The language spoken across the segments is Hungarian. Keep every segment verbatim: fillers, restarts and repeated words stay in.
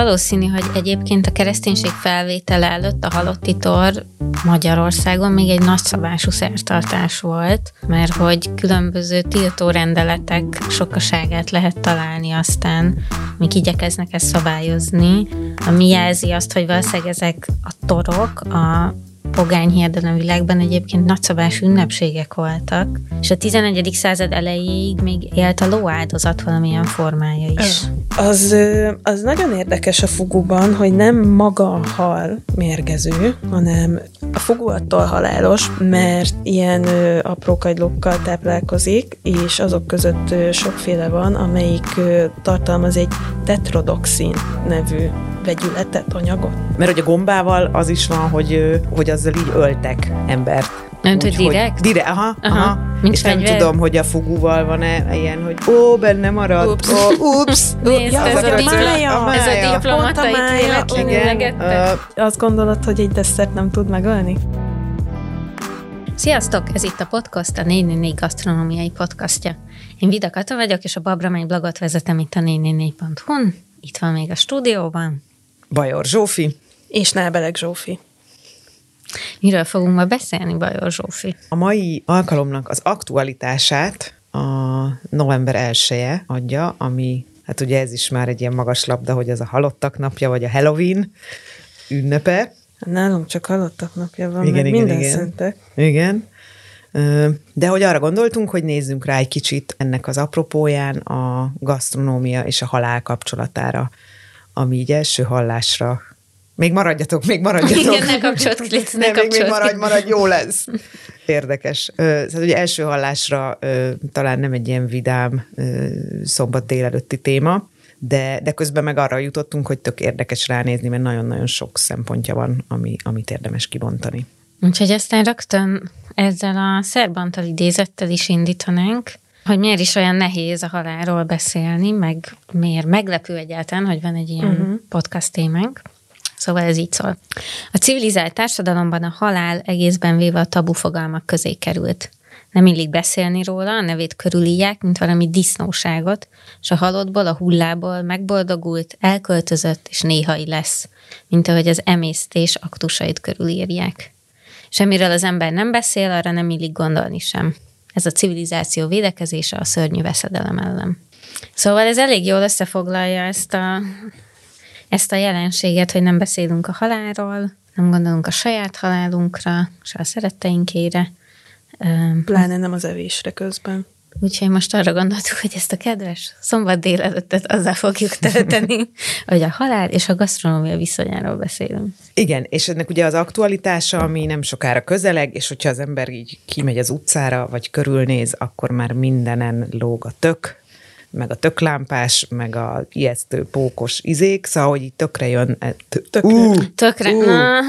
Valószínű, hogy egyébként a kereszténység felvétele előtt a halotti tor Magyarországon még egy nagyszabású szertartás volt, mert hogy különböző tiltó rendeletek sokaságát lehet találni aztán, amik igyekeznek ezt szabályozni, ami jelzi azt, hogy valószínűleg ezek a torok a pogány hiedelemvilágban egyébként nagyszabású ünnepségek voltak, és a tizenegyedik század elejéig még élt a lóáldozat valamilyen formája is. Az, az nagyon érdekes a fuguban, hogy nem maga a hal mérgező, hanem a fugu attól halálos, mert ilyen aprókagylókkal táplálkozik, és azok között sokféle van, amelyik tartalmaz egy tetrodoxin nevű vegyületet, anyagot. Mert hogy a gombával az is van, hogy, hogy azzal így öltek embert. Nem tud direkt? Direkt, aha, aha. aha. És nem fegyver? Tudom, hogy a fuguval van-e ilyen, hogy ó, benne maradt, ó, ups, nézd, ez a diplomata itt véletlenül legettek. Azt gondolod, hogy egy desszert nem tud megölni? Sziasztok! Ez itt a podcast, a négy négy négy gasztronómiai podcastja. Én Vidakatova vagyok, és a Babramegy blogot vezetem itt a négy négy négy pont hu-n. Itt van még a stúdióban Bajor Zsófi és Nelbeleg Zsófi. Miről fogunk ma beszélni, Bajor Zsófi? A mai alkalomnak az aktualitását a november elseje adja, ami, hát ugye ez is már egy ilyen magas labda, hogy ez a halottak napja, vagy a Halloween ünnepe. Nálunk csak halottak napja van, igen, igen, minden igen. Szentek. Igen. De hogy arra gondoltunk, hogy nézzünk rá egy kicsit ennek az apropóján a gasztronómia és a halál kapcsolatára, ami így első hallásra... Még maradjatok, még maradjatok. Igen, ne kapcsolt ki, légy, ne kapcsolt ki. Még maradj, maradj, jó lesz. Érdekes. Szóval ugye első hallásra talán nem egy ilyen vidám szombat délelőtti téma, de, de közben meg arra jutottunk, hogy tök érdekes ránézni, mert nagyon-nagyon sok szempontja van, ami, amit érdemes kibontani. Úgyhogy aztán rögtön ezzel a szerbantal idézettel is indítanánk, hogy miért is olyan nehéz a halálról beszélni, meg miért meglepő egyáltalán, hogy van egy ilyen uh-huh. podcast témánk. Szóval ez így szól. A civilizált társadalomban a halál egészben véve a tabu fogalmak közé került. Nem illik beszélni róla, a nevét körülírják, mint valami disznóságot, és a halottból, a hullából megboldogult, elköltözött és néhai lesz, mint ahogy az emésztés aktusait körülírják. Semmiről az ember nem beszél, arra nem illik gondolni sem. Ez a civilizáció védekezése a szörnyű veszedelem ellen. Szóval ez elég jól összefoglalja ezt a, ezt a jelenséget, hogy nem beszélünk a halálról, nem gondolunk a saját halálunkra, se a szeretteinkére. Pláne nem az evésre közben. Úgyhogy most arra gondoltuk, hogy ezt a kedves szombat délelőttet azzal fogjuk tölteni, hogy a halál és a gasztronómia viszonyáról beszélünk. Igen, és ennek ugye az aktualitása, ami nem sokára közeleg, és hogyha az ember így kimegy az utcára, vagy körülnéz, akkor már mindenen lóg a tök, meg a töklámpás, meg a ijesztő pókos izék, szóval, hogy így tökre jön... Tökre. Uh, tökre. Uh.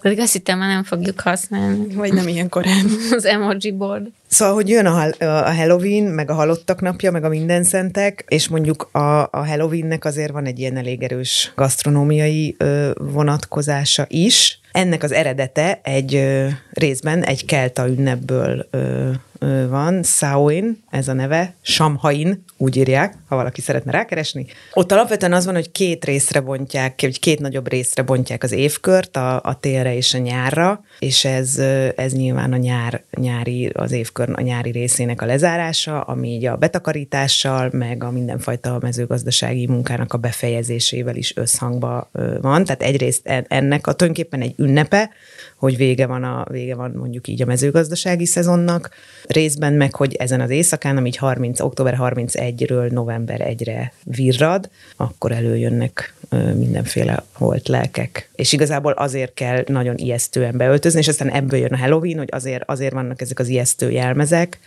Pedig azt hittem, már nem fogjuk használni. Vagy nem ilyen korán. Az emoji board. Szóval, hogy jön a, a Halloween, meg a halottak napja, meg a mindenszentek, és mondjuk a, a Halloweennek azért van egy ilyen elég erős gasztronómiai ö, vonatkozása is. Ennek az eredete egy ö, részben egy kelta ünnepből ö, ö, van, Samhain, ez a neve, Shamhain, úgy írják, ha valaki szeretne rákeresni. Ott alapvetően az van, hogy két részre bontják, vagy két nagyobb részre bontják az évkört, a, a télre és a nyárra, és ez, ez nyilván a nyár, nyári, az évkör a nyári részének a lezárása, ami így a betakarítással, meg a mindenfajta mezőgazdasági munkának a befejezésével is összhangban van. Tehát egyrészt ennek a tulajdonképpen egy ünnepe, hogy vége van, a, vége van mondjuk így a mezőgazdasági szezonnak, részben meg, hogy ezen az éjszakán, ami így harminc, október harmincegyedikéről november elsejére virrad, akkor előjönnek mindenféle holt lelkek. És igazából azért kell nagyon ijesztően beöltözni, és aztán ebből jön a Halloween, hogy azért, azért vannak ezek az ijesztő jelmezek,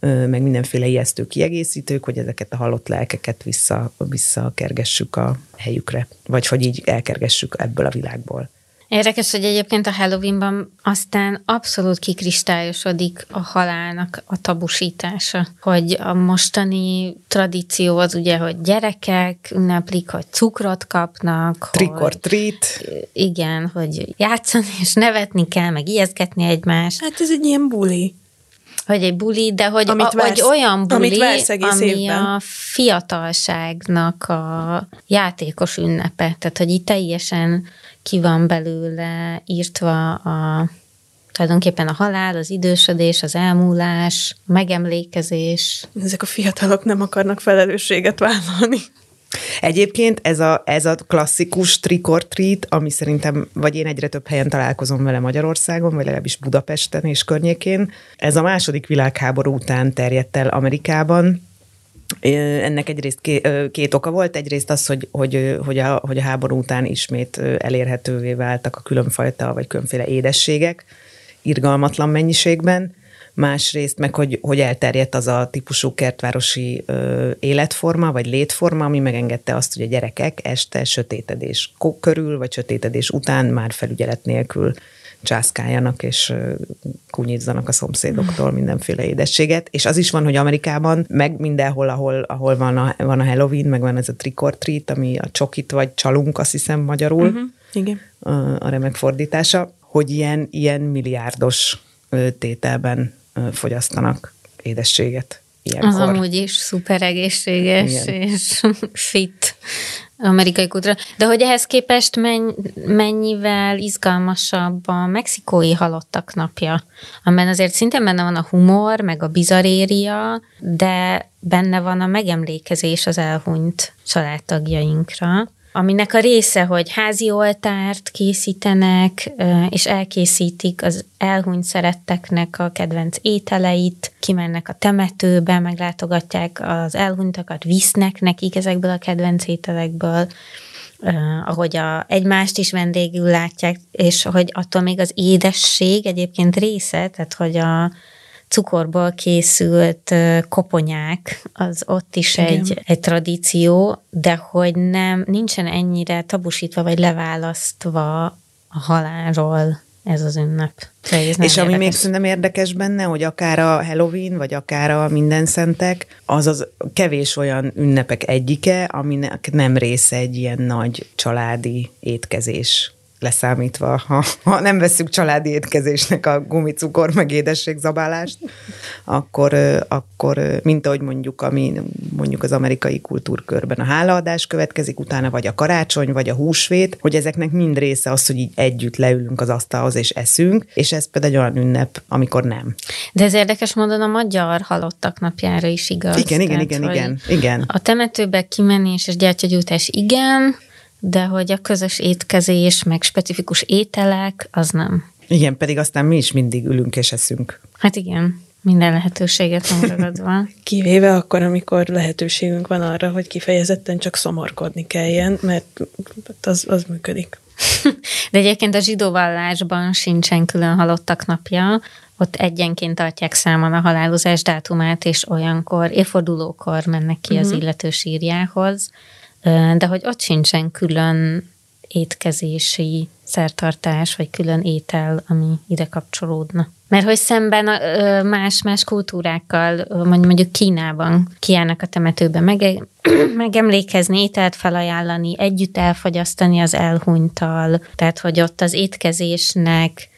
meg mindenféle ijesztő kiegészítők, hogy ezeket a halott lelkeket vissza, visszakergessük a helyükre, vagy hogy így elkergessük ebből a világból. Érdekes, hogy egyébként a Halloweenban aztán abszolút kikristályosodik a halálnak a tabusítása, hogy a mostani tradíció az ugye, hogy gyerekek ünneplik, hogy cukrot kapnak. Trick or treat. Igen, hogy játszani és nevetni kell, meg ijesztgetni egymást. Hát ez egy ilyen buli. vagy egy buli, de hogy a, versz, olyan buli, ami évben. A fiatalságnak a játékos ünnepe. Tehát, hogy itt teljesen ki van belőle írtva a tulajdonképpen a halál, az idősödés, az elmúlás, a megemlékezés. Ezek a fiatalok nem akarnak felelősséget vállalni. Egyébként ez a, ez a klasszikus trick or treat, ami szerintem, vagy én egyre több helyen találkozom vele Magyarországon, vagy legalábbis Budapesten és környékén, ez a második világháború után terjedt el Amerikában. Ennek egyrészt két oka volt, egyrészt az, hogy, hogy, hogy, a, hogy a háború után ismét elérhetővé váltak a különfajta, vagy különféle édességek, irgalmatlan mennyiségben, másrészt meg, hogy, hogy elterjedt az a típusú kertvárosi ö, életforma, vagy létforma, ami megengedte azt, hogy a gyerekek este sötétedés körül, vagy sötétedés után már felügyelet nélkül császkáljanak, és ö, kunyítzanak a szomszédoktól mindenféle édességet. És az is van, hogy Amerikában, meg mindenhol, ahol, ahol van, a, van a Halloween, meg van ez a trick or treat, ami a csokit vagy csalunk, azt hiszem magyarul, uh-huh. Igen. A, a remek fordítása, hogy ilyen, ilyen milliárdos tételben fogyasztanak édességet ilyenkor. Az amúgy is szuper egészséges, igen. És fit amerikai kultúra. De hogy ehhez képest menny- mennyivel izgalmasabb a mexikói halottak napja, amiben azért szintén benne van a humor, meg a bizaréria, de benne van a megemlékezés az elhunyt családtagjainkra, aminek a része, hogy házi oltárt készítenek, és elkészítik az elhunyt szeretteknek a kedvenc ételeit, kimennek a temetőbe, meglátogatják az elhunytakat, visznek nekik ezekből a kedvenc ételekből, ahogy a, egymást is vendégül látják, és hogy attól még az édesség egyébként része, tehát hogy a cukorból készült koponyák, az ott is egy, egy tradíció, de hogy nem, nincsen ennyire tabusítva vagy leválasztva a halálról ez az ünnep. Ez és ami érdekes. Még szerintem érdekes benne, hogy akár a Halloween, vagy akár a mindenszentek, az az kevés olyan ünnepek egyike, aminek nem része egy ilyen nagy családi étkezés. Leszámítva, ha, ha nem veszük családi étkezésnek a gumicukor meg édességzabálást, akkor, akkor mint ahogy mondjuk, ami mondjuk az amerikai kultúrkörben a hálaadás következik, utána vagy a karácsony, vagy a húsvét, hogy ezeknek mind része az, hogy így együtt leülünk az asztalhoz és eszünk, és ez például egy olyan ünnep, amikor nem. De ez érdekes módon a magyar halottak napjára is igaz. Igen, igen, igen, igen, igen. A temetőbe kimenés és gyertyagyújtás igen, de hogy a közös étkezés, meg specifikus ételek, az nem. Igen, pedig aztán mi is mindig ülünk és eszünk. Hát igen, minden lehetőséget megragadva. Kivéve akkor, amikor lehetőségünk van arra, hogy kifejezetten csak szomorkodni kelljen, mert az, az működik. De egyébként a zsidó vallásban sincsen külön halottak napja, ott egyenként tartják számon a halálozás dátumát, és olyankor, évfordulókor mennek ki az illető sírjához, de hogy ott sincsen külön étkezési szertartás, vagy külön étel, ami ide kapcsolódna. Mert hogy szemben más-más kultúrákkal, mondjuk Kínában kiállnak a temetőbe mege- megemlékezni, ételt felajánlani, együtt elfogyasztani az elhunytal, tehát hogy ott az étkezésnek,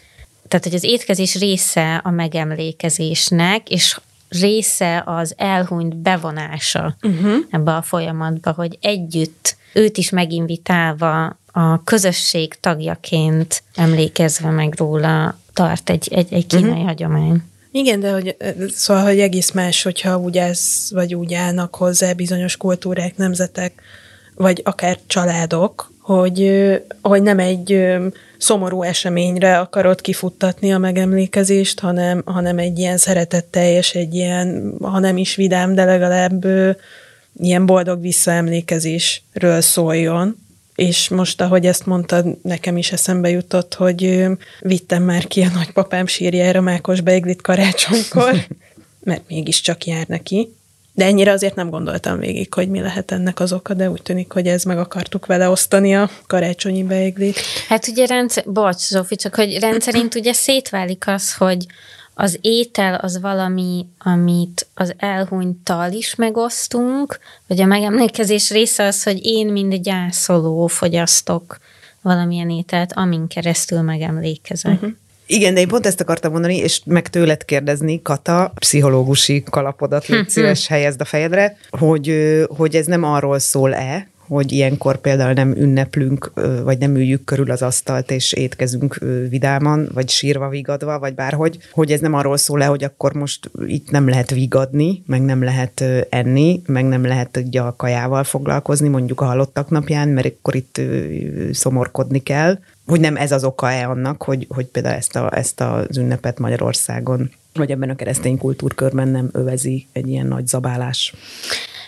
tehát hogy az étkezés része a megemlékezésnek, és része az elhunyt bevonása uh-huh. ebbe a folyamatba, hogy együtt őt is meginvitálva a közösség tagjaként emlékezve meg róla tart egy, egy, egy kínai uh-huh. hagyomány. Igen, de hogy, szóval, hogy egész más, hogyha úgy állsz, vagy úgy állnak hozzá bizonyos kultúrák, nemzetek, vagy akár családok, hogy, hogy nem egy szomorú eseményre akarod kifuttatni a megemlékezést, hanem, hanem egy ilyen szeretetteljes, egy ilyen, ha nem is vidám, de legalább ilyen boldog visszaemlékezésről szóljon. És most, ahogy ezt mondtad, nekem is eszembe jutott, hogy vittem már ki a nagypapám sírjára mákos bejglit karácsonykor, mert mégiscsak jár neki. De ennyire azért nem gondoltam végig, hogy mi lehet ennek az oka, de úgy tűnik, hogy ez meg akartuk vele osztani a karácsonyi bejglit. Hát ugye rendszer, bocs Zsófi, csak hogy rendszerint ugye szétválik az, hogy az étel az valami, amit az elhunyttal is megosztunk, vagy a megemlékezés része az, hogy én mind gyászoló fogyasztok valamilyen ételt, amin keresztül megemlékezek. Uh-huh. Igen, de én pont ezt akartam mondani, és meg tőled kérdezni, Kata, pszichológusi kalapodat, légy szíves, helyezd a fejedre, hogy, hogy ez nem arról szól-e, hogy ilyenkor például nem ünneplünk, vagy nem üljük körül az asztalt, és étkezünk vidáman, vagy sírva vigadva, vagy bárhogy, hogy ez nem arról szól-e, hogy akkor most itt nem lehet vigadni, meg nem lehet enni, meg nem lehet ugye a kajával foglalkozni, mondjuk a halottak napján, mert akkor itt szomorkodni kell, hogy nem ez az oka-e annak, hogy, hogy például ezt, a, ezt az ünnepet Magyarországon, vagy ebben a keresztény kultúrkörben nem övezi egy ilyen nagy zabálás.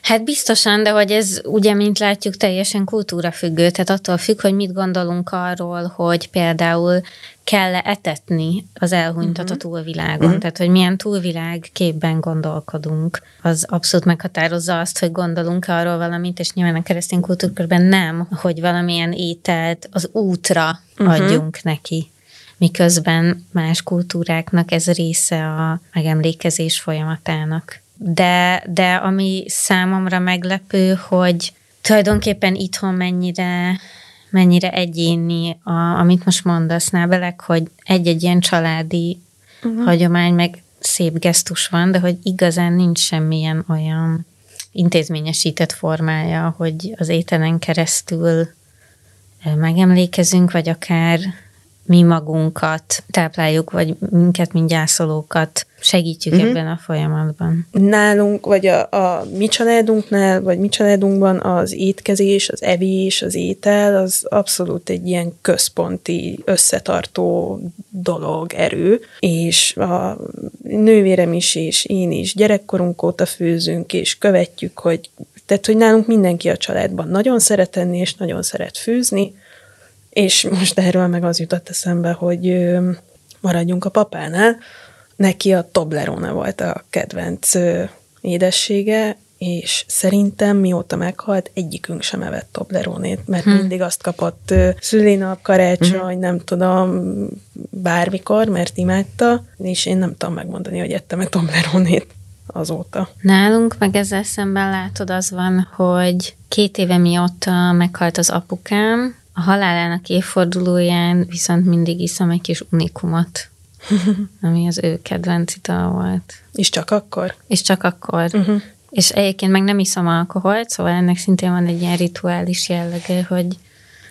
Hát biztosan, de hogy ez ugye, mint látjuk, teljesen kultúrafüggő, tehát attól függ, hogy mit gondolunk arról, hogy például kell etetni az elhunytat a túlvilágon, uh-huh. tehát hogy milyen túlvilág képben gondolkodunk, az abszolút meghatározza azt, hogy gondolunk arról valamit, és nyilván a keresztény kultúrkörben nem, hogy valamilyen ételt az útra uh-huh. adjunk neki. Miközben más kultúráknak ez része a megemlékezés folyamatának. De, de ami számomra meglepő, hogy tulajdonképpen itthon mennyire, mennyire egyéni, a, amit most mondasz, Nelbeleg, hogy egy-egy ilyen családi uh-huh. hagyomány, meg szép gesztus van, de hogy igazán nincs semmilyen olyan intézményesített formája, hogy az ételen keresztül megemlékezünk, vagy akár mi magunkat tápláljuk, vagy minket, mint gyászolókat segítjük uh-huh. ebben a folyamatban. Nálunk, vagy a, a mi családunknál, vagy mi családunkban az étkezés, az evés, az étel, az abszolút egy ilyen központi, összetartó dolog, erő, és a nővérem is, és én is gyerekkorunk óta főzünk, és követjük, hogy, tehát, hogy nálunk mindenki a családban nagyon szeret enni, és nagyon szeret főzni, és most erről meg az jutott eszembe, hogy maradjunk a papánál, neki a Toblerone volt a kedvenc édessége, és szerintem mióta meghalt, egyikünk sem evett Toblerone-t, mert hmm. mindig azt kapott szülinap, karácsony, hmm. nem tudom, bármikor, mert imádta, és én nem tudom megmondani, hogy ettem-e Toblerone-t azóta. Nálunk meg ezzel szemben látod, az van, hogy két éve mióta meghalt az apukám, a halálának évfordulóján viszont mindig iszom egy kis unikumot, ami az ő kedvenc ital volt. És csak akkor? És csak akkor. Uh-huh. És egyébként meg nem iszom alkoholt, szóval ennek szintén van egy ilyen rituális jellege, hogy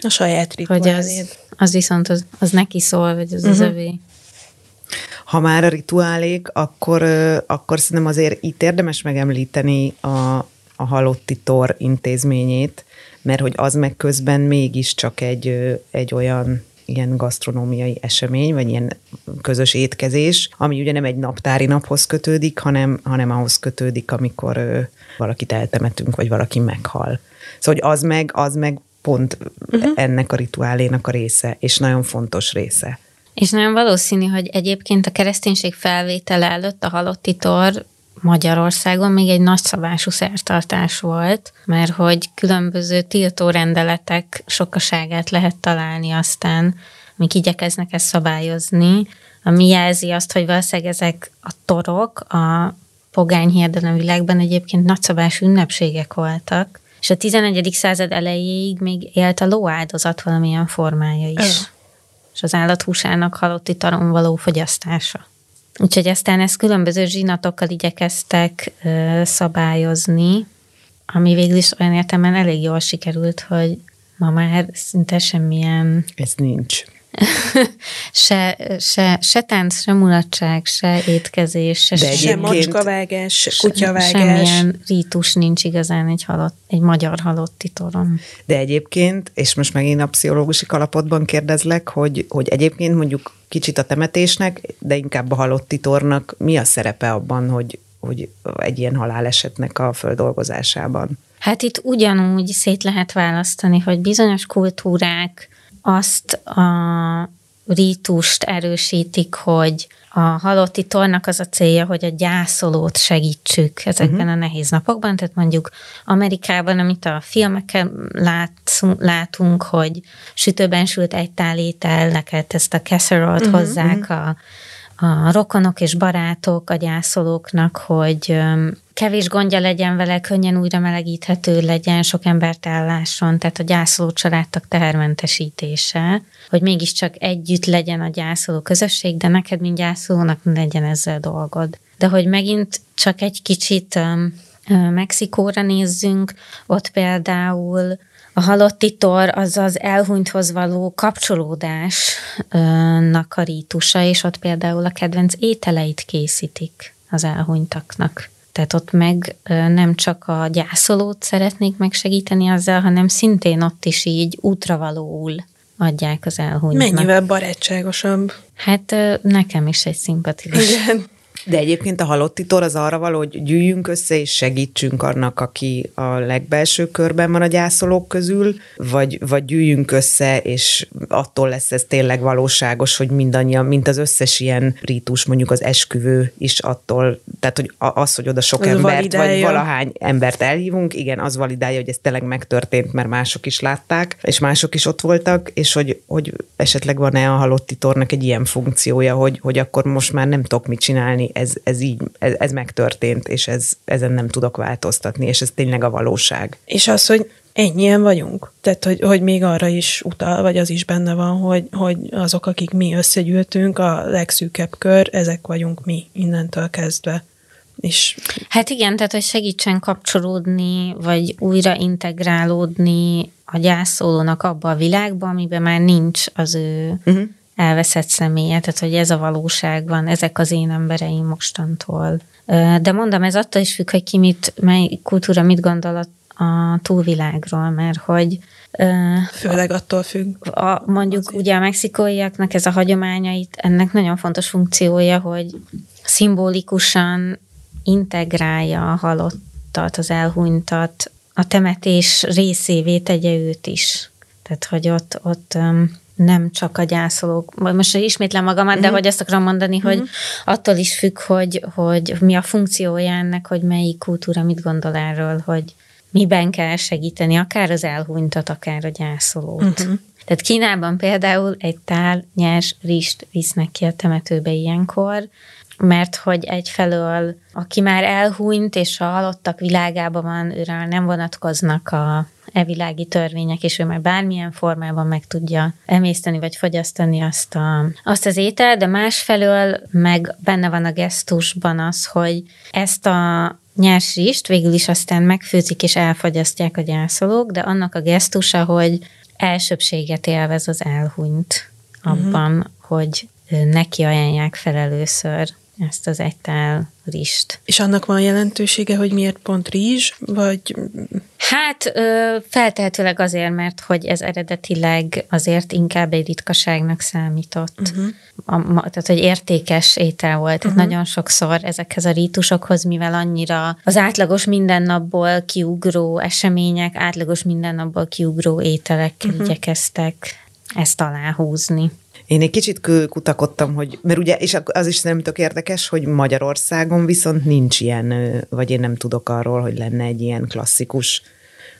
a saját rituálid. Az, az viszont az, az neki szól, vagy az uh-huh. az övé. Ha már a rituálék, akkor, akkor szerintem azért itt érdemes megemlíteni a, a halotti tor intézményét, mert hogy az meg közben mégiscsak egy, egy olyan ilyen gasztronómiai esemény, vagy ilyen közös étkezés, ami ugye nem egy naptári naphoz kötődik, hanem, hanem ahhoz kötődik, amikor ö, valakit eltemetünk, vagy valaki meghal. Szóval hogy az meg, az meg pont uh-huh. ennek a rituálénak a része, és nagyon fontos része. És nagyon valószínű, hogy egyébként a kereszténység felvétele előtt a halotti tor Magyarországon még egy nagyszabású szertartás volt, mert hogy különböző tiltó rendeletek sokaságát lehet találni aztán, amik igyekeznek ezt szabályozni, ami jelzi azt, hogy valószínűleg ezek a torok a pogány hiedelem világban egyébként nagyszabású ünnepségek voltak, és a tizenegyedik század elejéig még élt a lóáldozat valamilyen formája is, öh. és az állathúsának halotti taron való fogyasztása. Úgyhogy aztán ezt különböző zsinatokkal igyekeztek ö, szabályozni, ami végül is olyan értelemben elég jól sikerült, hogy ma már szinte semmilyen... Ez nincs. se, se, se tánc, se mulatság, se étkezés, se... De se macskavágás, se kutyavágás. Semmilyen rítus nincs igazán egy, halott, egy magyar halotti toron. De egyébként, és most megint a pszichológusi kalapotban kérdezlek, hogy, hogy egyébként mondjuk kicsit a temetésnek, de inkább a halotti tornak mi a szerepe abban, hogy, hogy egy ilyen halálesetnek a földolgozásában? Hát itt ugyanúgy szét lehet választani, hogy bizonyos kultúrák azt a rítust erősítik, hogy a halotti tornak az a célja, hogy a gyászolót segítsük ezekben uh-huh. a nehéz napokban. Tehát mondjuk Amerikában, amit a filmeken látszunk, látunk, hogy sütőben sült egy tál ételnek, hát ezt a casserolt uh-huh, hozzák uh-huh. a a rokonok és barátok a gyászolóknak, hogy kevés gondja legyen vele, könnyen újra melegíthető legyen, sok embert ellásson, tehát a gyászoló családtag tehermentesítése, hogy mégiscsak együtt legyen a gyászoló közösség, de neked, mint gyászolónak legyen ezzel dolgod. De hogy megint csak egy kicsit Mexikóra nézzünk, ott például a halotti tor az az elhunythoz való kapcsolódásnak a rítusa, és ott például a kedvenc ételeit készítik az elhunytaknak. Tehát ott meg nem csak a gyászolót szeretnék megsegíteni azzal, hanem szintén ott is így útravalóul adják az elhunytnak. Mennyivel barátságosabb? Hát nekem is egy szimpatikus. Igen. De egyébként a halotti tor az arra való, hogy gyűjjünk össze és segítsünk annak, aki a legbelső körben van a gyászolók közül, vagy, vagy gyűjjünk össze, és attól lesz ez tényleg valóságos, hogy mindannyian, mint az összes ilyen rítus, mondjuk az esküvő is attól, tehát hogy az, hogy oda sok az embert, validálja. Vagy valahány embert elhívunk, igen, az validálja, hogy ez tényleg megtörtént, mert mások is látták, és mások is ott voltak, és hogy, hogy esetleg van-e a halotti tornak egy ilyen funkciója, hogy, hogy akkor most már nem tudok mit csinálni, Ez, ez így, ez, ez megtörtént, és ez, ezen nem tudok változtatni, és ez tényleg a valóság. És az, hogy ennyien vagyunk. Tehát, hogy, hogy még arra is utal, vagy az is benne van, hogy, hogy azok, akik mi összegyűltünk, a legszűkebb kör, ezek vagyunk mi innentől kezdve. És... Hát igen, tehát, hogy segítsen kapcsolódni, vagy újra integrálódni a gyászolónak abba a világba, amiben már nincs az ő... Uh-huh. elveszett személye, tehát hogy ez a valóság van, ezek az én embereim mostantól. De mondom, ez attól is függ, hogy ki mit, mely kultúra mit gondol a túlvilágról, mert hogy... Főleg attól függ. A, mondjuk azért. Ugye a mexikóiaknak ez a hagyományait, ennek nagyon fontos funkciója, hogy szimbolikusan integrálja a halottat, az elhunytat, a temetés részévé tegye őt is. Tehát, hogy ott... ott nem csak a gyászolók, most ismétlem magamat, de mm. hogy azt akarom mondani, mm. hogy attól is függ, hogy, hogy mi a funkciója ennek, hogy melyik kultúra mit gondol erről, hogy miben kell segíteni, akár az elhunytat, akár a gyászolót. Mm-hmm. Tehát Kínában például egy tál nyers rist visznek ki a temetőbe ilyenkor, mert hogy egyfelől, aki már elhunyt, és a halottak világában van, őre nem vonatkoznak a e világi törvények, és ő már bármilyen formában meg tudja emészteni, vagy fogyasztani azt, a, azt az ételt, de másfelől meg benne van a gesztusban az, hogy ezt a nyers rist végül is aztán megfőzik, és elfogyasztják a gyászolók, de annak a gesztusa, hogy elsőbséget élvez az elhunyt abban, mm-hmm. hogy neki ajánlják fel először ezt az egy tál rist. És annak van jelentősége, hogy miért pont rizs, vagy... Hát feltehetőleg azért, mert hogy ez eredetileg azért inkább egy ritkaságnak számított. Uh-huh. A, tehát, hogy értékes étel volt. Uh-huh. Tehát nagyon sokszor ezekhez a rítusokhoz, mivel annyira az átlagos mindennapból kiugró események, átlagos mindennapból kiugró ételekkel uh-huh. igyekeztek ezt aláhúzni. Én egy kicsit kutakodtam, hogy, mert ugye, és az is nem tök érdekes, hogy Magyarországon viszont nincs ilyen, vagy én nem tudok arról, hogy lenne egy ilyen klasszikus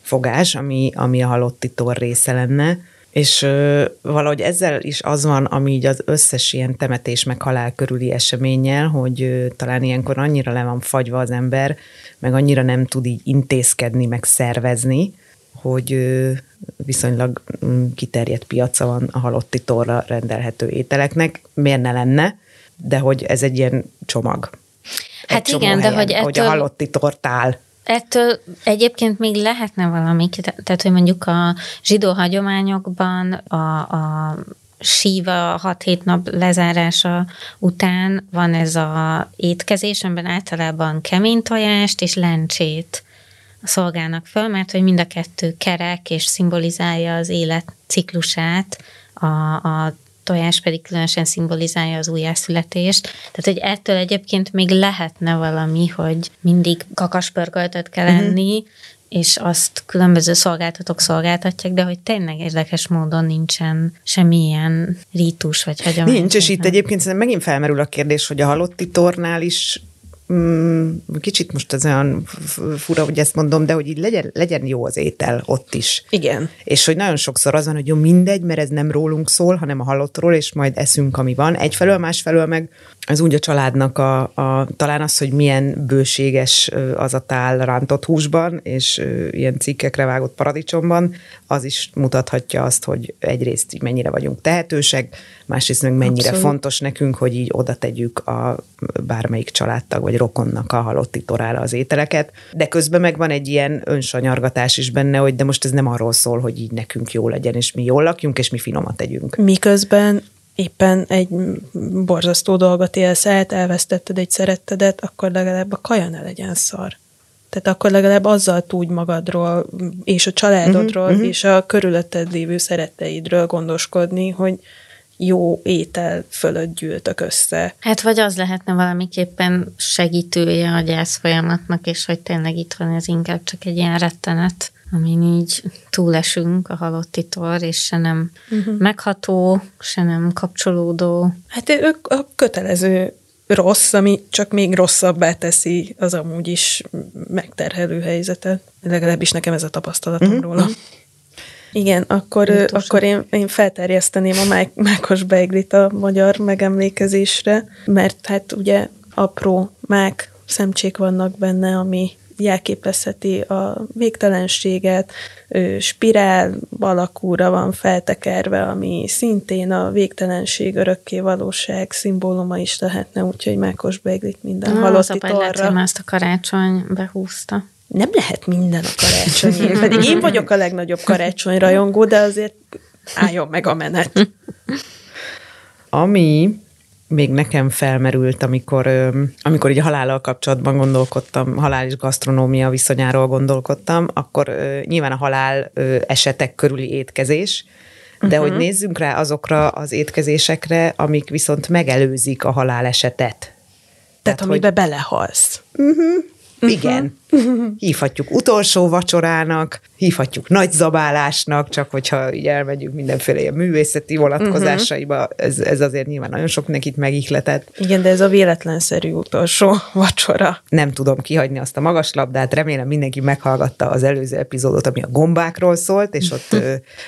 fogás, ami, ami a halotti tor része lenne, és ö, valahogy ezzel is az van, ami így az összes ilyen temetés meg halál körüli eseménnyel, hogy ö, talán ilyenkor annyira le van fagyva az ember, meg annyira nem tud így intézkedni, meg szervezni, hogy viszonylag kiterjedt piaca van a halotti torra rendelhető ételeknek. Miért ne lenne? De hogy ez egy ilyen csomag. Egy hát igen, helyen, de hogy ettől... Hogy a halotti tortál. Ettől egyébként még lehetne valami, tehát hogy mondjuk a zsidó hagyományokban a, a síva hat-hét nap lezárása után van ez a étkezés, amiben általában kemény tojást és lencsét szolgálnak föl, mert hogy mind a kettő kerek, és szimbolizálja az élet ciklusát, a, a tojás pedig különösen szimbolizálja az újjászületést. Tehát, hogy ettől egyébként még lehetne valami, hogy mindig kakaspörköltet kell enni, uh-huh. és azt különböző szolgáltatók szolgáltatják, de hogy tényleg érdekes módon nincsen semmilyen rítus vagy hagyomány. Nincs, és itt egyébként megint felmerül a kérdés, hogy a halotti tornál is kicsit most az olyan fura, hogy ezt mondom, de hogy így legyen, legyen jó az étel ott is. Igen. És hogy nagyon sokszor az van, hogy jó, mindegy, mert ez nem rólunk szól, hanem a halottról, és majd eszünk, ami van. Egyfelől, másfelől meg az úgy a családnak a, a talán az, hogy milyen bőséges az a tál rántott húsban, és ilyen cikkekre vágott paradicsomban, az is mutathatja azt, hogy egyrészt így mennyire vagyunk tehetősek, másrészt meg mennyire Abszolút. Fontos nekünk, hogy így oda tegyük a bármelyik családtag, vagy rokonnak a halotti torára az ételeket, de közben meg van egy ilyen önsanyargatás is benne, hogy de most ez nem arról szól, hogy így nekünk jó legyen, és mi jól lakjunk, és mi finomat tegyünk. Miközben éppen egy borzasztó dolgot élsz át, elvesztetted egy szerettedet, akkor legalább a kaja ne legyen szar. Tehát akkor legalább azzal tudj magadról, és a családodról, uh-huh, uh-huh. és a körülötted lévő szeretteidről gondoskodni, hogy jó étel fölött gyűltök össze. Hát vagy az lehetne valamiképpen segítője a gyász folyamatnak, és hogy tényleg itt van, ez inkább csak egy ilyen rettenet, amin így túlesünk a halottitól, és se nem uh-huh. megható, se nem kapcsolódó. Hát ők a kötelező rossz, ami csak még rosszabbá teszi az amúgy is megterhelő helyzetet. Legalábbis nekem ez a tapasztalatom uh-huh. róla. Igen, akkor, akkor én, én felterjeszteném a mákos bejglit a magyar megemlékezésre, mert hát ugye apró mák szemcsék vannak benne, ami jelképezheti a végtelenséget, spirál alakúra van feltekerve, ami szintén a végtelenség, örökké valóság szimbóluma is lehetne, úgyhogy mákos bejglit minden no, halotti torra. Ezt a karácsony behúzta. Nem lehet minden a karácsonyért, pedig én vagyok a legnagyobb karácsonyrajongó, de azért álljon meg a menet. Ami még nekem felmerült, amikor, amikor így a halállal kapcsolatban gondolkodtam, halál és gasztronómia viszonyáról gondolkodtam, akkor nyilván a halál esetek körüli étkezés, de uh-huh. hogy nézzünk rá azokra az étkezésekre, amik viszont megelőzik a halálesetet. Tehát, Tehát amiben hogy... belehalsz. Uh-huh. Igen. Hívhatjuk utolsó vacsorának, hívhatjuk nagy zabálásnak, csak hogyha így elmegyünk mindenféle ilyen művészeti vonatkozásaiba, ez, ez azért nyilván nagyon soknak itt megihletett. Igen, de ez a véletlenszerű utolsó vacsora. Nem tudom kihagyni azt a magas labdát, remélem mindenki meghallgatta az előző epizódot, ami a gombákról szólt, és ott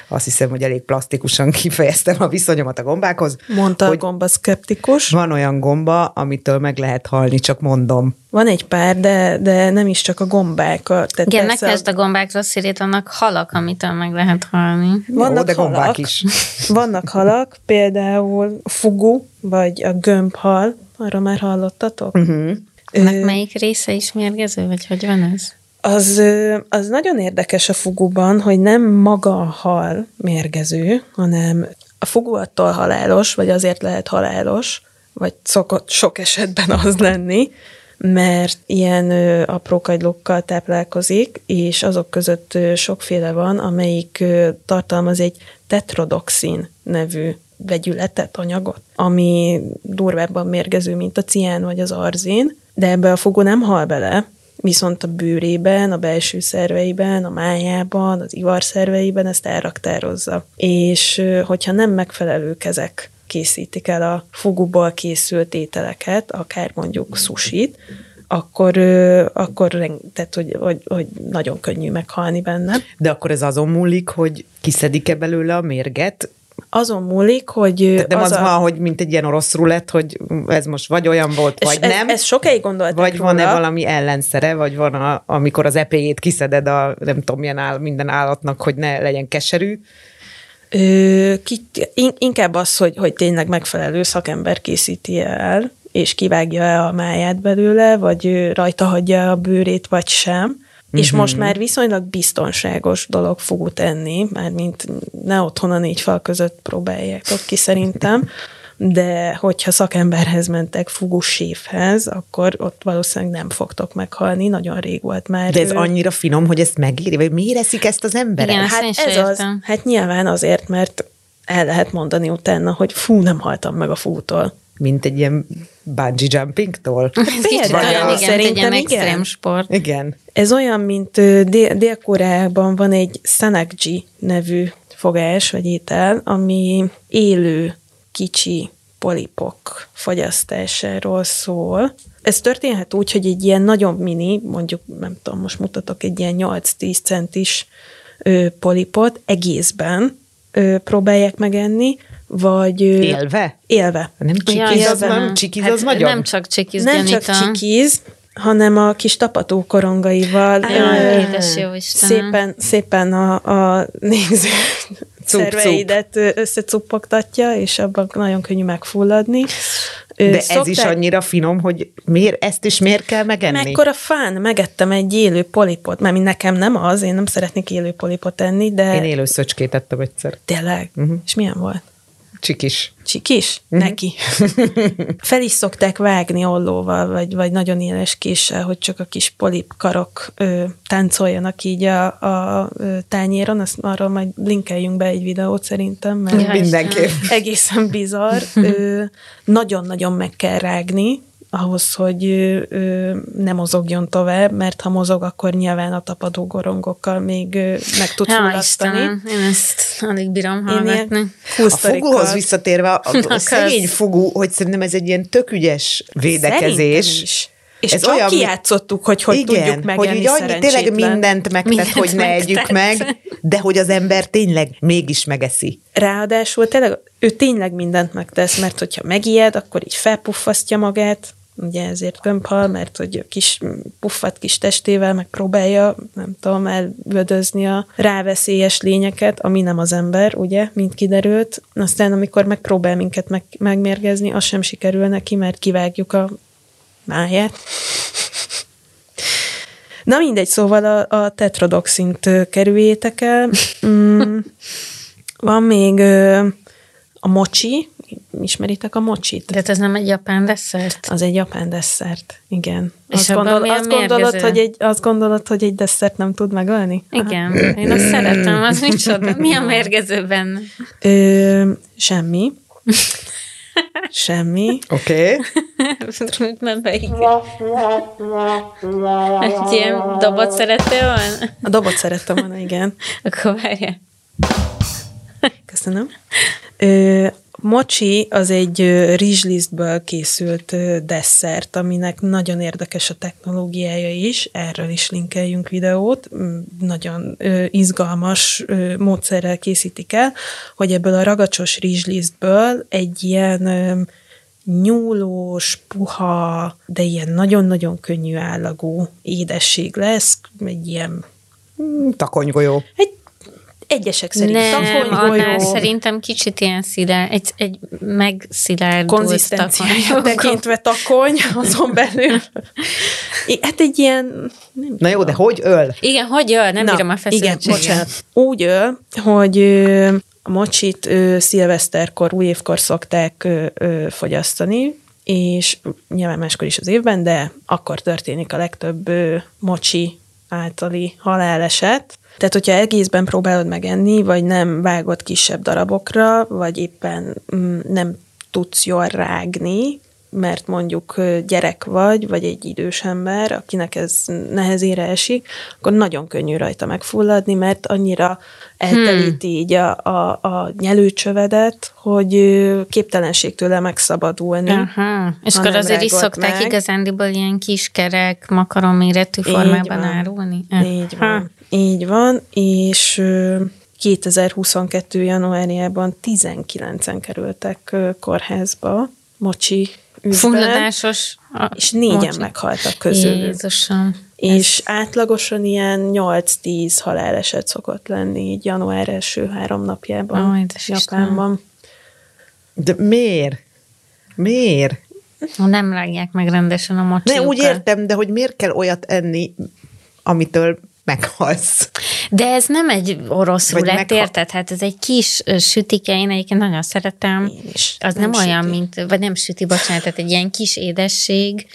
azt hiszem, hogy elég plastikusan kifejeztem a viszonyomat a gombákhoz. Mondta a gomba szkeptikus. Van olyan gomba, amitől meg lehet halni, csak mondom. Van egy pár, de, de nem is csak a gombák. Tehát igen, megkezd a gombákról szírét, vannak halak, amitől meg lehet halni. Vannak Jó, de halak, gombák is. Vannak halak, például fugu, vagy a gömbhal, arra már hallottatok? Uh-huh. Annak Ö... melyik része is mérgező, vagy hogy van ez? Az, az nagyon érdekes a fuguban, hogy nem maga a hal mérgező, hanem a fugu attól halálos, vagy azért lehet halálos, vagy szokott sok esetben az lenni, mert ilyen ö, apró kagylókkal táplálkozik, és azok között ö, sokféle van, amelyik ö, tartalmaz egy tetrodoxin nevű vegyületet, anyagot, ami durvábban mérgező, mint a cián vagy az arzén, de ebbe a fugu nem hal bele, viszont a bőrében, a belső szerveiben, a májában, az ivarszerveiben ezt elraktározza. És ö, hogyha nem megfelelő kezek készítik el a fuguból készült ételeket, akár mondjuk sushit, akkor, akkor tehát, hogy, hogy, hogy nagyon könnyű meghalni benne. De akkor ez azon múlik, hogy kiszedik-e belőle a mérget? Azon múlik, hogy... Te, nem az, az a... van, hogy mint egy ilyen orosz rulett, hogy ez most vagy olyan volt, vagy ez, nem. Ez sokáig gondoltak Vagy róla. Van-e valami ellenszere, vagy van, a, amikor az epéjét kiszeded a nem tudom, milyen áll, minden állatnak, hogy ne legyen keserű. Ö, ki, inkább az, hogy, hogy tényleg megfelelő szakember készíti el, és kivágja el a máját belőle, vagy rajta hagyja a bőrét, vagy sem. Mm-hmm. És most már viszonylag biztonságos dolog fugu tenni, mármint ne otthon a négy fal között próbáljátok ki szerintem, de hogyha szakemberhez mentek, fugu séfhez, akkor ott valószínűleg nem fogtok meghalni, nagyon rég volt már. De ez ő... annyira finom, hogy ezt megéri, vagy miért eszik ezt az emberek? Igen, hát ez az, hát nyilván azért, mert el lehet mondani utána, hogy fú, nem haltam meg a fugutól. Mint egy ilyen bungee jumpingtól. Például, szerintem egy ilyen extrém sport. Igen. Ez olyan, mint Dél-Koreában van egy sannakji nevű fogás, vagy étel, ami élő kicsi polipok fogyasztásáról szól. Ez történhet úgy, hogy egy ilyen nagyon mini, mondjuk nem tudom, most mutatok egy ilyen nyolc-tíz centis polipot egészben próbálják megenni, vagy... Élve? Élve. Nem csikiz, ja, az, nem. Nem csikiz hát az nagyon? Nem csak csikiz, Nem gyanita. csak csikiz, hanem a kis tapató korongaival Jaj, ö, szépen, szépen a, a néző cup, szerveidet összecuppogtatja, és abban nagyon könnyű megfulladni. De Szokták... ez is annyira finom, hogy miért, ezt is miért kell megenni? Mekkora fán, megettem egy élő polipot, mert nekem nem az, én nem szeretnék élő polipot enni, de... Én élő szöcskét ettem egyszer. Tényleg? Uh-huh. És milyen volt? Csikis. Csikis? Uh-huh. Neki. Fel is szokták vágni ollóval, vagy, vagy nagyon éles késsel, hogy csak a kis polipkarok ö, táncoljanak így a, a ö, tányéron, azt arról majd linkeljünk be egy videót szerintem, mert ja, mindenképp. Egészen bizarr. Ö, nagyon-nagyon meg kell rágni ahhoz, hogy ö, ne mozogjon tovább, mert ha mozog, akkor nyilván a tapadó gorongokkal még ö, meg tud fullasztani. Én ezt alig bírom hallgatni. A fuguhoz visszatérve, a, a szegény fugu, hogy szerintem ez egy ilyen tök ügyes védekezés. És ez csak olyan, kijátszottuk, hogy hogy igen, tudjuk megenni hogy annyi, tényleg mindent megtett, hogy ne megtett. Együk meg, de hogy az ember tényleg mégis megeszi. Ráadásul tényleg, ő tényleg mindent megtesz, mert hogyha megijed, akkor így felpuffasztja magát, ugye ezért gömbhal, mert hogy a kis puffat kis testével megpróbálja, nem tudom, elvödözni a ráveszélyes lényeket, ami nem az ember, ugye, mint kiderült. Aztán amikor megpróbál minket meg, megmérgezni, az sem sikerül neki, mert kivágjuk a máját. Na mindegy, szóval a, a tetrodoxint kerüljétek el. Mm, van még ö, a mocsi. Ismeritek a mocsit? De ez nem egy japán desszert? Az egy japán desszert, igen. És azt, gondol, azt, gondolod, hogy egy, azt gondolod, hogy egy desszert nem tud megölni? Igen, aha. Én azt szeretem, az micsoda. Mi a mérgező benne? Ö, semmi. Semmi. Oké. Okay. Nem beígér. Egy ilyen dobot szerettél volna? A dobot szerettem volna, igen. Akkor várjál. Köszönöm. Ö, mocsi az egy rizslisztből készült desszert, aminek nagyon érdekes a technológiája is. Erről is linkeljünk videót. Nagyon izgalmas módszerrel készítik el, hogy ebből a ragacsos rizslisztből egy ilyen nyúlós, puha, de ilyen nagyon-nagyon könnyű állagú édesség lesz. Egy ilyen... Takonygolyó. Egy Egyesek szerint. Nem, annál szerintem kicsit ilyen szilárd, egy, egy megszilárd konzisztenciája tekintve takony azon belül. Hát egy ilyen... Nem Na jó, tudom. De hogy öl? Igen, hogy öl? Nem Na, bírom a feszültséget. Igen, bocsánat. Úgy öl, hogy a mocsit szilveszterkor, új évkor szokták fogyasztani, és nyilván máskor is az évben, de akkor történik a legtöbb mocsi általi haláleset. Tehát, hogyha egészben próbálod megenni, vagy nem vágod kisebb darabokra, vagy éppen nem tudsz jól rágni, mert mondjuk gyerek vagy, vagy egy idős ember, akinek ez nehezére esik, akkor nagyon könnyű rajta megfulladni, mert annyira eltelíti hmm. így a, a, a nyelőcsövedet, hogy képtelenség tőle megszabadulni. Aha. És akkor azért is szokták meg. Igazándiból ilyen kiskerek, makaron méretű formában így árulni? Így ha. van. Így van, és kétezer-huszonkettő. januárjában tizenkilencen kerültek kórházba, mocsi ügyben, és négyen mocsi. meghaltak közülük. Jézusom. És ez... átlagosan ilyen nyolc-tíz haláleset szokott lenni így január első három napjában, oh, Japánban. De miért? Miért? Nem rágják meg rendesen a mocsiukkal. Ne, úgy értem, de hogy miért kell olyat enni, amitől meghalsz. De ez nem egy orosz rulett, érted? Hát ez egy kis sütike, én egyébként nagyon szeretem. Is. Az nem, nem olyan, mint, vagy nem süti, bocsánat, tehát egy ilyen kis édesség,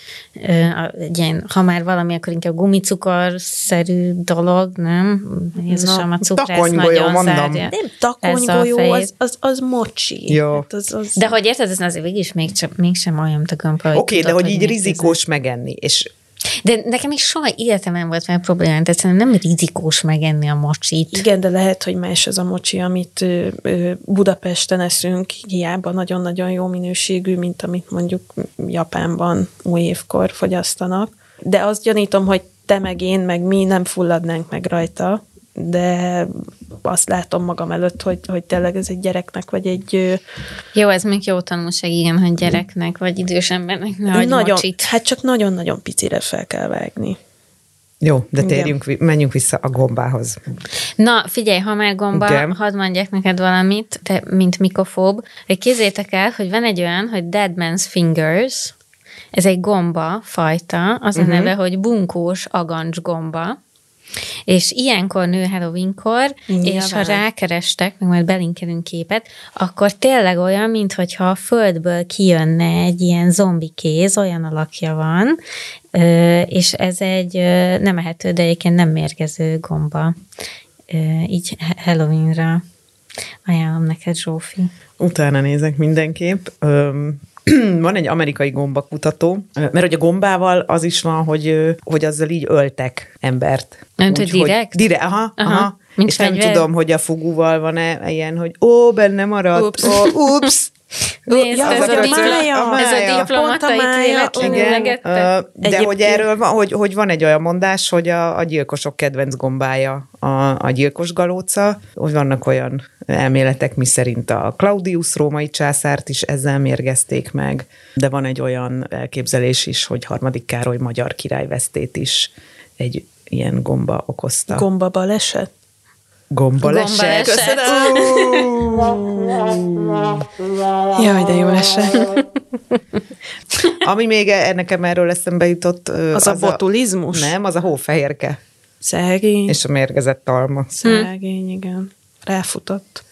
egy ilyen, ha már valami, akkor inkább gumicukor-szerű dolog, nem? Jézusom, a cukrász nagyon zárja. Nem takonygolyó, az, az, az mocsi. Jó. Hát az, az... De hogy érted, ez azért végig is még csak, mégsem olyan, mint a gömpa. Oké, okay, de hogy így rizikós megenni, és De nekem is soha életemben volt már problémám, tehát szerintem nem rizikós megenni a mocsit. Igen, de lehet, hogy más az a mocsi, amit Budapesten eszünk, hiába nagyon-nagyon jó minőségű, mint amit mondjuk Japánban új évkor fogyasztanak. De azt gyanítom, hogy te meg én, meg mi nem fulladnánk meg rajta, de azt látom magam előtt, hogy, hogy tényleg ez egy gyereknek, vagy egy... Jó, ez még jó tanulság, igen, hogy gyereknek, vagy idős embernek ne adj nagyon, mocsit. Hát csak nagyon-nagyon picire fel kell vágni. Jó, de térjünk, igen. menjünk vissza a gombához. Na, figyelj, ha már gomba, igen. hadd mondjak neked valamit, te, mint mikofób. Képzeljétek el, hogy van egy olyan, hogy Deadman's Fingers, ez egy gomba fajta, az uh-huh. a neve, hogy bunkós agancs gomba. És ilyenkor nő Halloweenkor, nyilván. És ha rákerestek, meg majd belinkelünk képet, akkor tényleg olyan, minthogyha a földből kijönne egy ilyen zombi kéz, olyan alakja van, és ez egy nem ehető, de egyébként nem mérgező gomba. Így Halloweenra ajánlom neked, Zsófi. Utána nézek mindenképp. Van egy amerikai gombakutató, mert hogy a gombával az is van, hogy, hogy azzal így öltek embert. Nem tud direkt? Direkt, aha, aha. aha. És fegyver? Nem tudom, hogy a fuguval van-e ilyen, hogy ó, benne maradt, ó, ups. Nézd, ja, ez, ez a, a diplomatai tényleg. De hogy erről van, hogy, hogy van egy olyan mondás, hogy a, a gyilkosok kedvenc gombája a, a gyilkos galóca, hogy vannak olyan elméletek, miszerint a Klaudius római császárt is ezzel mérgezték meg, de van egy olyan elképzelés is, hogy harmadik Károly magyar király vesztét is egy ilyen gomba okozta. Gomba baleset? Gombaleset. Gombaleset. Jaj, de jó esett. Ami még nekem erről eszembe jutott... Az, az a botulizmus? A, nem, az a hófehérke. Szegény. És a mérgezett alma. Szegény, igen. Ráfutott.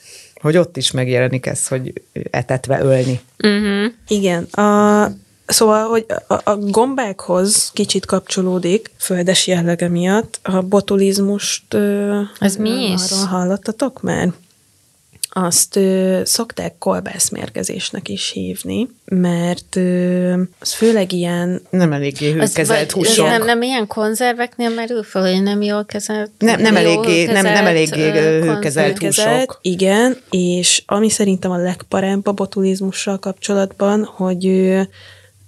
Hogy ott is megjelenik ez, hogy etetve ölni. Uh-huh. Igen. A, szóval, hogy a, a gombákhoz kicsit kapcsolódik, földes jellege miatt, a botulizmust... Ez mi is? Arról hallottatok már? Azt ö, szokták kolbászmérgezésnek is hívni, mert ö, az főleg ilyen... Nem eléggé hőkezelt húsok. Nem, nem ilyen konzerveknél merül fel, hogy nem jól kezelt... Nem, nem eléggé, kezelt, nem, nem eléggé hőkezelt húsok. Igen, és ami szerintem a legparább a botulizmussal kapcsolatban, hogy ö,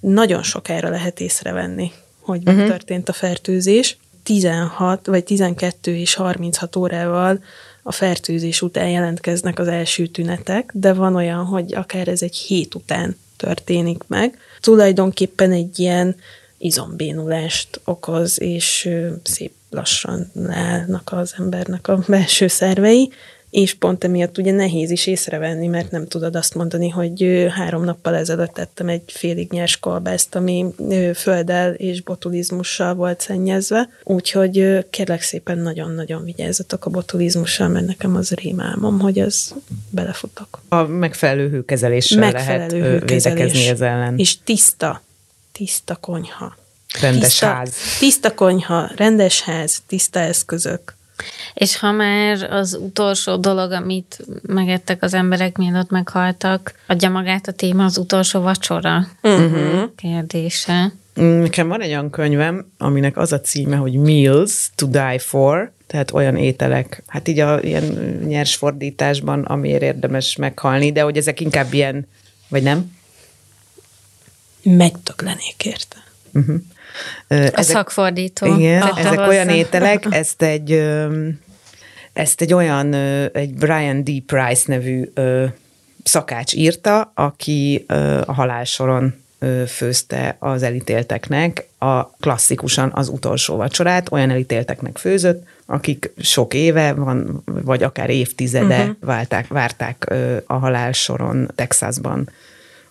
nagyon sokára lehet észrevenni, hogy uh-huh. megtörtént a fertőzés. tizenhat vagy tizenkettő és harminchat órával a fertőzés után jelentkeznek az első tünetek, de van olyan, hogy akár ez egy hét után történik meg. Tulajdonképpen egy ilyen izombénulást okoz, és szép lassan leállnak az embernek a belső szervei, és pont emiatt ugye nehéz is észrevenni, mert nem tudod azt mondani, hogy három nappal ezelőtt ettem egy félig nyers kolbászt, ami földdel és botulizmussal volt szennyezve, úgyhogy kérlek szépen nagyon-nagyon vigyázzatok a botulizmussal, mert nekem az rémálmom, hogy ez belefutok. A megfelelő hőkezeléssel megfelelő lehet hőkezelés. Védekezni ez ellen. És tiszta, tiszta konyha. Rendes tiszta, ház. Tiszta konyha, rendes ház, tiszta eszközök. És ha már az utolsó dolog, amit megettek az emberek, mielőtt meghaltak, adja magát a téma, az utolsó vacsora uh-huh. kérdése. Nekem van egy olyan könyvem, aminek az a címe, hogy Meals to Die For, tehát olyan ételek, hát így a ilyen nyers fordításban, amiért érdemes meghalni, de hogy ezek inkább ilyen, vagy nem? Megdöglenék érte. Uh-huh. Ezek, a szakfordító. Igen, ah, ezek olyan hozzá. Ételek, ezt egy, ezt egy olyan, egy Brian D. Price nevű szakács írta, aki a halálsoron főzte az elítélteknek a klasszikusan az utolsó vacsorát, olyan elítélteknek főzött, akik sok éve van, vagy akár évtizede uh-huh. válták, várták a halálsoron Texasban,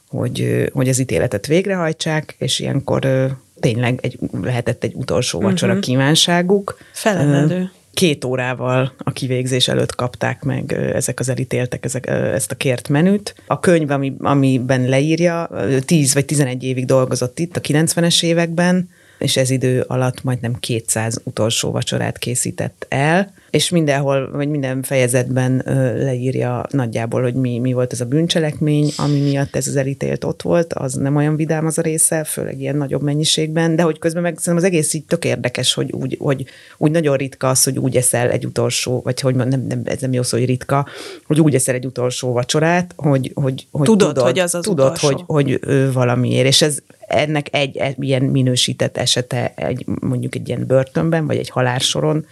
hogy, hogy az ítéletet végrehajtsák, és ilyenkor... Tényleg egy, lehetett egy utolsó vacsora uh-huh. kívánságuk. Felemelő. Két órával a kivégzés előtt kapták meg ezek az elítéltek ezek, ezt a kért menüt. A könyv, ami, amiben leírja, tíz vagy tizenegy évig dolgozott itt a kilencvenes években, és ez idő alatt majdnem kétszáz utolsó vacsorát készített el, és mindenhol, vagy minden fejezetben leírja nagyjából, hogy mi, mi volt ez a bűncselekmény, ami miatt ez az elítélt ott volt, az nem olyan vidám az a része, főleg ilyen nagyobb mennyiségben, de hogy közben meg szerintem az egész így tök érdekes, hogy úgy, hogy úgy nagyon ritka az, hogy úgy eszel egy utolsó, vagy hogy nem, nem, ez nem jó szó, hogy ritka, hogy úgy eszel egy utolsó vacsorát, hogy, hogy, hogy tudod, tudod, hogy, az az tudod hogy, hogy valamiért, és ez ennek egy, egy ilyen minősített esete egy, mondjuk egy ilyen börtönben, vagy egy halálsoron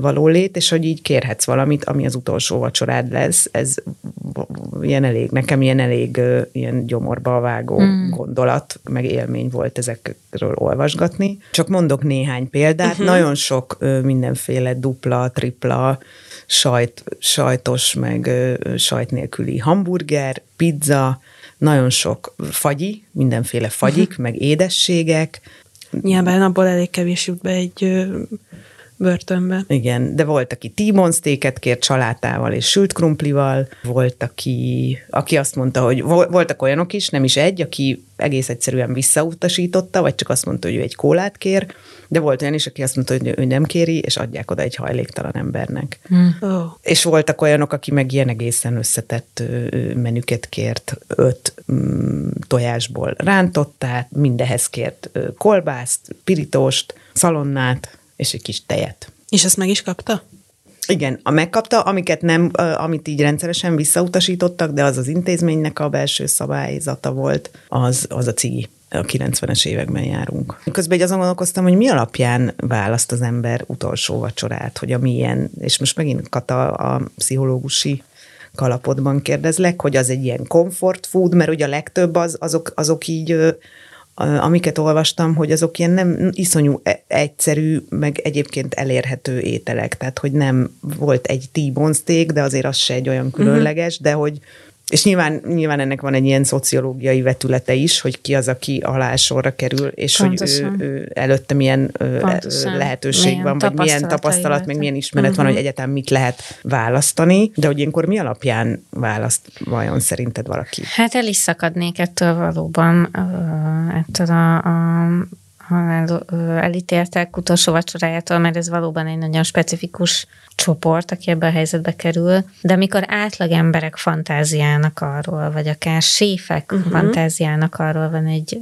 való lét, és hogy így kérhetsz valamit, ami az utolsó vacsorád lesz, ez ilyen elég, nekem ilyen elég ilyen gyomorba vágó mm. gondolat, meg élmény volt ezekről olvasgatni. Csak mondok néhány példát, uh-huh. nagyon sok mindenféle dupla, tripla, sajt, sajtos, meg sajt nélküli hamburger, pizza, nagyon sok fagyi, mindenféle fagyik, uh-huh. meg édességek. Nyilván abból elég kevés jut be egy börtönbe. Igen, de volt, aki tímon sztéket kért csalátával és sült krumplival, volt, aki, aki azt mondta, hogy voltak olyanok is, nem is egy, aki egész egyszerűen visszautasította, vagy csak azt mondta, hogy ő egy kólát kér, de volt olyan is, aki azt mondta, hogy ő nem kéri, és adják oda egy hajléktalan embernek. Mm. Oh. És voltak olyanok, aki meg ilyen egészen összetett menüket kért, öt mm, tojásból rántottát, mindehez kért kolbászt, pirítóst, szalonnát, és egy kis tejet. És ezt meg is kapta? Igen, a megkapta, amiket nem, amit így rendszeresen visszautasítottak, de az az intézménynek a belső szabályzata volt, az, az a cigi. A kilencvenes években járunk. Közben azon gondolkoztam, hogy mi alapján választ az ember utolsó vacsorát, hogy a milyen, és most megint Kata a pszichológusi kalapotban kérdezlek, hogy az egy ilyen comfort food, mert ugye a legtöbb az, azok, azok így amiket olvastam, hogy azok ilyen nem iszonyú egyszerű, meg egyébként elérhető ételek, tehát hogy nem volt egy T-bone steak, de azért az se egy olyan különleges, uh-huh. de hogy, és nyilván, nyilván ennek van egy ilyen szociológiai vetülete is, hogy ki az, aki halálsorra kerül, és pontosan. Hogy ő, ő előtte milyen pontosan. Lehetőség milyen van, vagy milyen tapasztalat, meg milyen ismeret uh-huh. van, hogy egyáltalán mit lehet választani, de hogy ilyenkor mi alapján választ vajon szerinted valaki? Hát el is szakadnék ettől valóban, ettől a, a elítéltek utolsó vacsorájától, mert ez valóban egy nagyon specifikus csoport, aki ebbe a helyzetbe kerül, de amikor átlag emberek fantáziának arról, vagy akár séfek uh-huh. fantáziának arról van egy,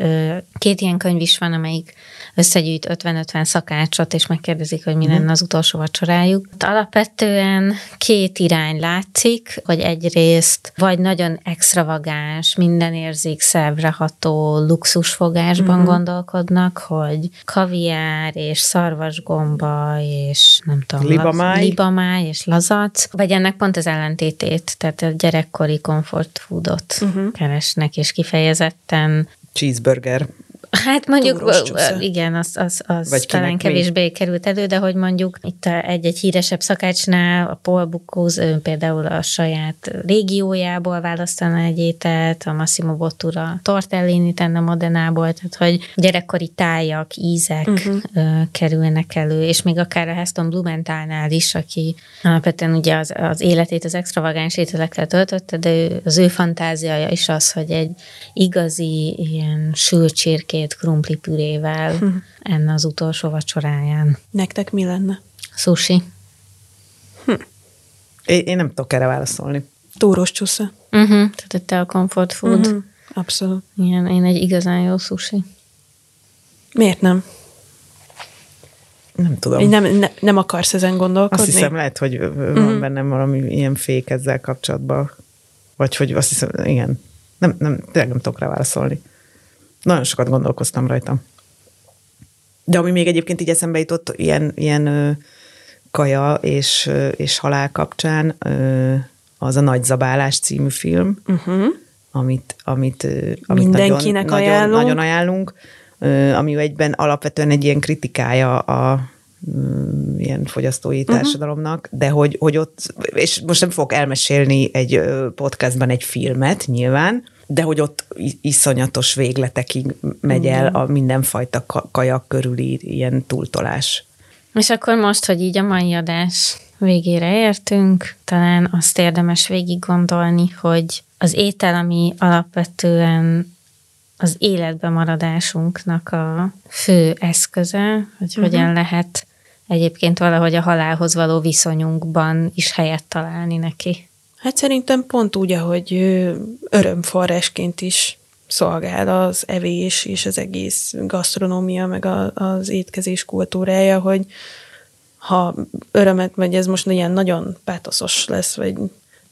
két ilyen könyv is van, amelyik összegyűjt ötven-ötven szakácsot, és megkérdezik, hogy mi uh-huh. lenne az utolsó vacsorájuk. Alapvetően két irány látszik, hogy egyrészt vagy nagyon extravagáns, minden érzik szervreható luxusfogásban uh-huh. gondolkodnak, hogy kaviár és szarvasgomba és nem tudom, libamáj, laz, libamáj és lazac, vagy ennek pont az ellentétét, tehát a gyerekkori comfort foodot uh-huh. keresnek, és kifejezetten cheeseburger. Hát mondjuk, igen, az, az, az talán kevésbé mi? Került elő, de hogy mondjuk itt egy-egy híresebb szakácsnál, a Paul Buchholz, ő például a saját régiójából választana egy ételt, a Massimo Bottura Tortellini tenne Modenából, tehát hogy gyerekkori tájak, ízek uh-huh. kerülnek elő, és még akár a Heston Blumenthalnál is, aki alapvetően ugye az, az életét az extravagáns ételekkel töltötte, de az ő fantáziája is az, hogy egy igazi ilyen sült csirkét krumplipürével hm. enne az utolsó vacsoráján. Nektek mi lenne? Sushi. Hm. Én, én nem tudok erre válaszolni. Túrós csúsza. Uh-huh. Tehát te a comfort food. Uh-huh. Abszolút. Igen, én egy igazán jó sushi. Miért nem? Nem tudom. Nem, ne, nem akarsz ezen gondolkodni? Azt hiszem, lehet, hogy van uh-huh. bennem valami ilyen fék ezzel kapcsolatban. Vagy hogy azt hiszem, igen. Nem, nem, tényleg nem tudok rá válaszolni. Nagyon sokat gondolkoztam rajta. De ami még egyébként így eszembe jutott, ilyen, ilyen ö, kaja és, ö, és halál kapcsán, ö, az a Nagy Zabálás című film, uh-huh. amit, amit, ö, amit mindenkinek nagyon ajánlunk. Nagyon, nagyon ajánlunk, ö, ami egyben alapvetően egy ilyen kritikája a ilyen fogyasztói társadalomnak, uh-huh. de hogy, hogy ott, és most nem fogok elmesélni egy podcastban egy filmet nyilván, de hogy ott iszonyatos végletekig megy el a mindenfajta kajak körüli ilyen túltolás. És akkor most, hogy így a mai adás végére értünk, talán azt érdemes végig gondolni, hogy az étel, ami alapvetően az életben maradásunknak a fő eszköze, hogy uh-huh. hogyan lehet egyébként valahogy a halálhoz való viszonyunkban is helyet találni neki. Hát szerintem pont úgy, ahogy örömforrásként is szolgál az evés és az egész gasztronómia, meg a, az étkezés kultúrája, hogy ha örömet, vagy ez most ilyen nagyon pátoszos lesz, vagy,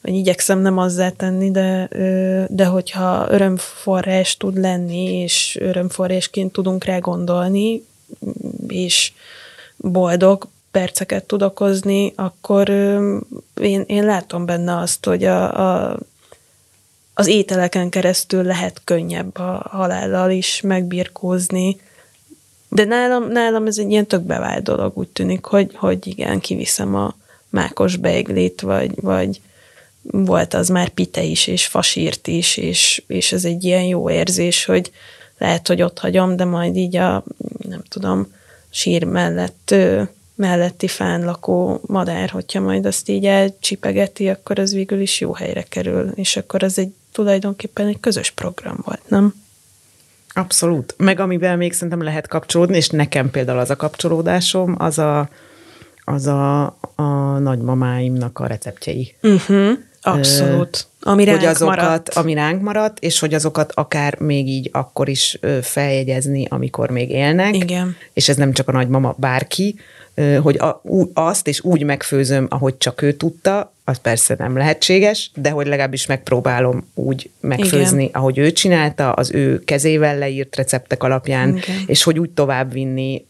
vagy igyekszem nem azzá tenni, de, de hogyha örömforrás tud lenni, és örömforrásként tudunk rá gondolni, és boldog perceket tud okozni, akkor én, én látom benne azt, hogy a, a, az ételeken keresztül lehet könnyebb a halállal is megbirkózni. De nálam, nálam ez egy ilyen tök bevált dolog, úgy tűnik, hogy, hogy igen, kiviszem a mákos bejglit, vagy, vagy volt az már pite is, és fasírt is, és, és ez egy ilyen jó érzés, hogy lehet, hogy ott hagyom, de majd így a, nem tudom, sír mellett, melletti fán lakó madár, hogyha majd azt így elcsipegeti, akkor az végül is jó helyre kerül, és akkor az egy tulajdonképpen egy közös program volt, nem? Abszolút. Meg amivel még szerintem lehet kapcsolódni, és nekem például az a kapcsolódásom, az a, az a, a nagymamáimnak a receptjei. Uh-huh. Abszolút. Ami ránk hogy azokat, maradt. Ami ránk maradt, és hogy azokat akár még így akkor is feljegyezni, amikor még élnek. Igen. És ez nem csak a nagymama, bárki, hogy a, azt, és úgy megfőzöm, ahogy csak ő tudta, az persze nem lehetséges, de hogy legalábbis megpróbálom úgy megfőzni, igen, ahogy ő csinálta, az ő kezével leírt receptek alapján, igen, és hogy úgy továbbvinni,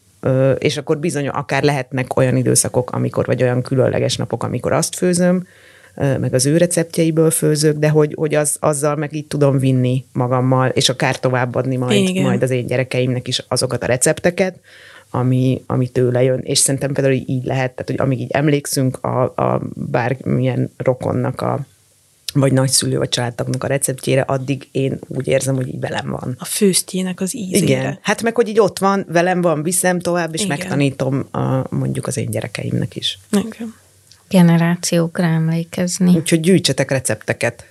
és akkor bizony akár lehetnek olyan időszakok, amikor, vagy olyan különleges napok, amikor azt főzöm, meg az ő receptjeiből főzök, de hogy, hogy az, azzal meg így tudom vinni magammal, és akár továbbadni majd, majd az én gyerekeimnek is azokat a recepteket, ami, ami tőle jön, és szerintem például így lehet, tehát hogy amíg így emlékszünk a, a bármilyen rokonnak a, vagy nagyszülő, vagy családtagnak a receptjére, addig én úgy érzem, hogy így velem van. A főztjének az ízére. Igen, hát meg, hogy így ott van, velem van, viszem tovább, és igen, megtanítom a, mondjuk az én gyerekeimnek is. Igen. Generációkra emlékezni. Úgyhogy gyűjtsetek recepteket.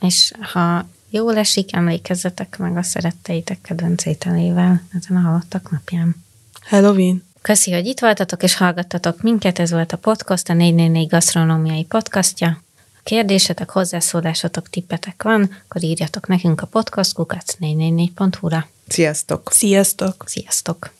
És ha jól esik, emlékezzetek meg a szeretteitek kedvenc ételével ezen a halottak napján. Halloween! Köszi, hogy itt voltatok és hallgattatok minket, ez volt a podcast, a négy négy négy gasztronómiai podcastja. Ha kérdésetek, hozzászólásotok, tippetek van, akkor írjatok nekünk a podcast kukac négy négy négy pont hu-ra. Sziasztok! Sziasztok! Sziasztok!